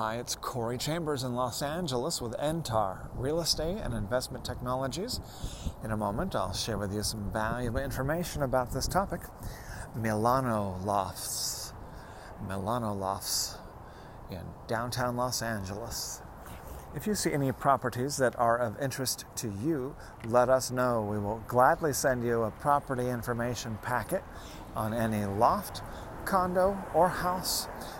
Hi, it's Corey Chambers in Los Angeles with Entar Real Estate and Investment Technologies. In a moment, I'll share with you some valuable information about this topic. Milano Lofts in downtown Los Angeles. If you see any properties that are of interest to you, let us know. We will gladly send you a property information packet on any loft, condo, or house,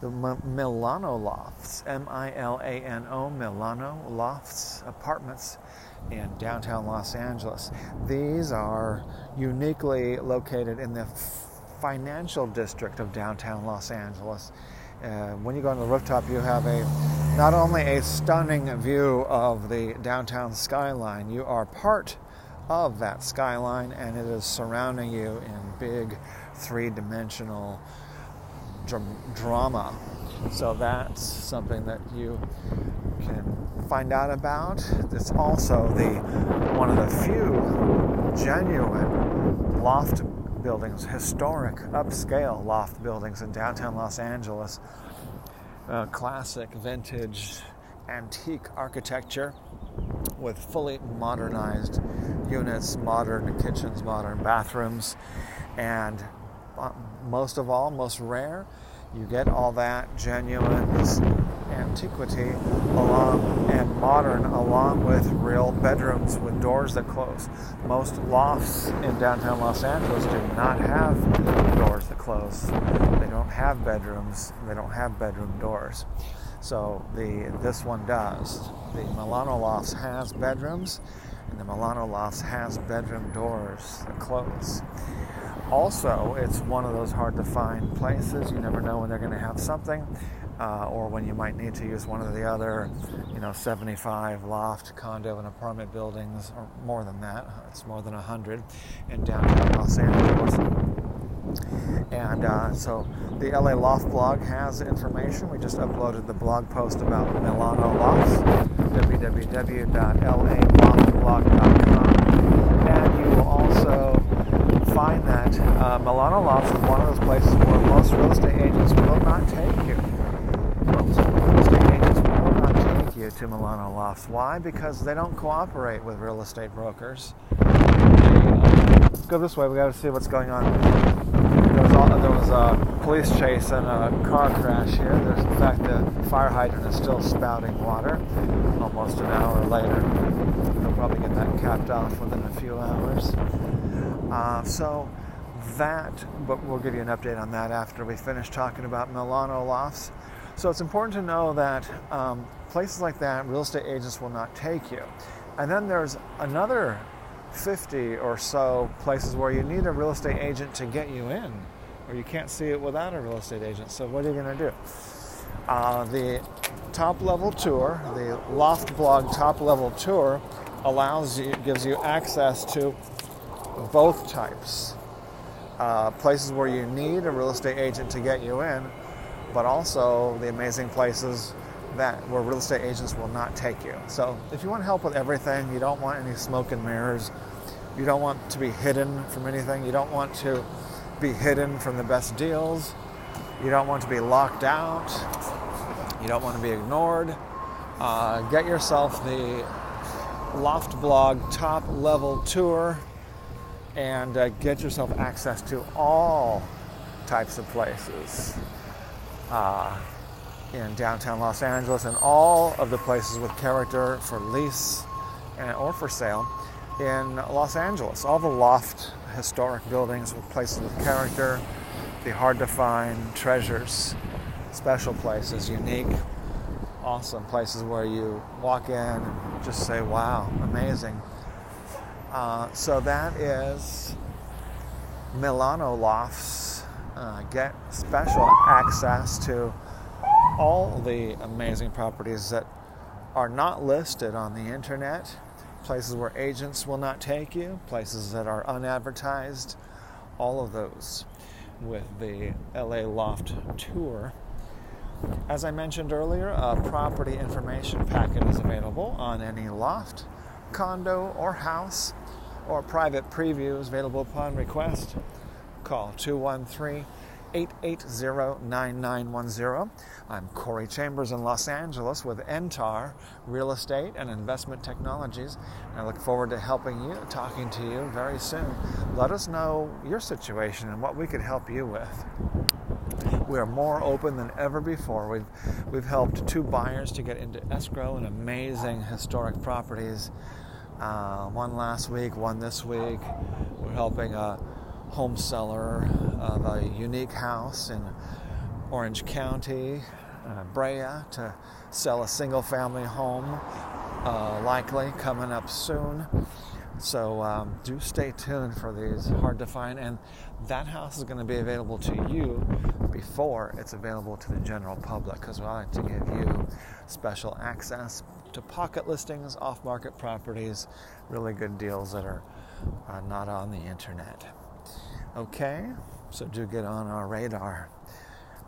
The Milano Lofts, M-I-L-A-N-O, Milano Lofts apartments in downtown Los Angeles. These are uniquely located in the financial district of downtown Los Angeles. When you go on the rooftop, you have not only a stunning view of the downtown skyline, you are part of that skyline, and it is surrounding you in big three-dimensional drama. So that's something that you can find out about. It's also one of the few genuine loft buildings, historic upscale loft buildings in downtown Los Angeles. Classic, vintage, antique architecture with fully modernized units, modern kitchens, modern bathrooms, and most of all, most rare, you get all that genuine antiquity along with real bedrooms with doors that close. Most lofts in downtown Los Angeles do not have doors that close. They don't have bedrooms. They don't have bedroom doors. So this one does. The Milano Lofts has bedrooms, and the Milano Lofts has bedroom doors that close. Also, it's one of those hard-to-find places. You never know when they're going to have something, or when you might need to use one of the other, 75 loft, condo, and apartment buildings, or more than that. It's more than 100 in downtown Los Angeles. And so the LA Loft Blog has information. We just uploaded the blog post about Milano Lofts, www.laloftblog.com, and you will also find that Milano Lofts is one of those places where most real estate agents will not take you. Most real estate agents will not take you to Milano Lofts. Why? Because they don't cooperate with real estate brokers. Let's go this way. We got to see what's going on. There was a police chase and a car crash here. In fact, the fire hydrant is still spouting water. Almost an hour later, they'll probably get that capped off within a few hours. But we'll give you an update on that after we finish talking about Milano Lofts. So it's important to know that places like that, real estate agents will not take you. And then there's another 50 or so places where you need a real estate agent to get you in, or you can't see it without a real estate agent. So what are you going to do? The top level tour, the Loft Blog top level tour, gives you access to both types. Places where you need a real estate agent to get you in, but also the amazing places where real estate agents will not take you. So if you want help with everything, you don't want any smoke and mirrors, you don't want to be hidden from anything, you don't want to be hidden from the best deals, you don't want to be locked out, you don't want to be ignored, get yourself the Loft Blog top level tour and get yourself access to all types of places in downtown Los Angeles and all of the places with character for lease or for sale in Los Angeles. All the loft historic buildings with places with character, the hard-to-find treasures, special places, unique, awesome places where you walk in and just say, wow, amazing. So that is Milano Lofts. Get special access to all the amazing properties that are not listed on the internet, places where agents will not take you, places that are unadvertised, all of those with the LA Loft tour. As I mentioned earlier, a property information packet is available on any loft, condo, or house, or private previews available upon request. Call 213-880-9910. I'm Corey Chambers in Los Angeles with Entar Real Estate and Investment Technologies. And I look forward to helping you, talking to you very soon. Let us know your situation and what we could help you with. We are more open than ever before. We've helped 2 buyers to get into escrow in amazing historic properties. One last week, one this week. We're helping a home seller of a unique house in Orange County, Brea, to sell a single-family home, likely coming up soon. So do stay tuned for these, hard to find, and that house is going to be available to you before it's available to the general public, because we like to give you special access to pocket listings, off-market properties, really good deals that are not on the internet. Okay, so do get on our radar.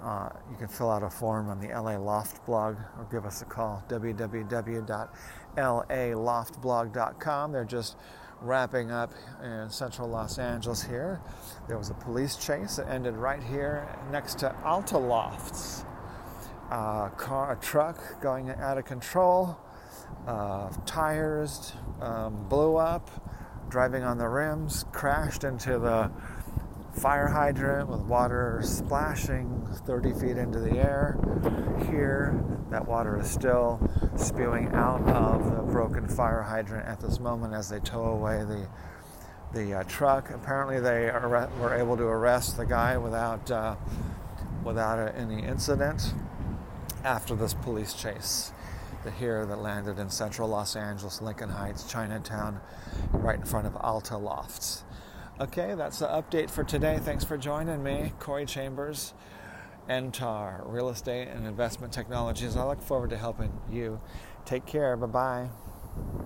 You can fill out a form on the LA Loft blog or give us a call, www.laloftblog.com. They're just wrapping up in central Los Angeles here. There was a police chase that ended right here next to Alta Lofts. A truck going out of control, tires blew up, driving on the rims, crashed into the fire hydrant with water splashing 30 feet into the air. Here, that water is still spewing out of the broken fire hydrant at this moment as they tow away the truck. Apparently, they were able to arrest the guy without any incident after this police chase here that landed in central Los Angeles, Lincoln Heights, Chinatown, right in front of Alta Lofts. Okay, that's the update for today. Thanks for joining me, Corey Chambers, Entar Real Estate and Investment Technologies. I look forward to helping you. Take care. Bye-bye.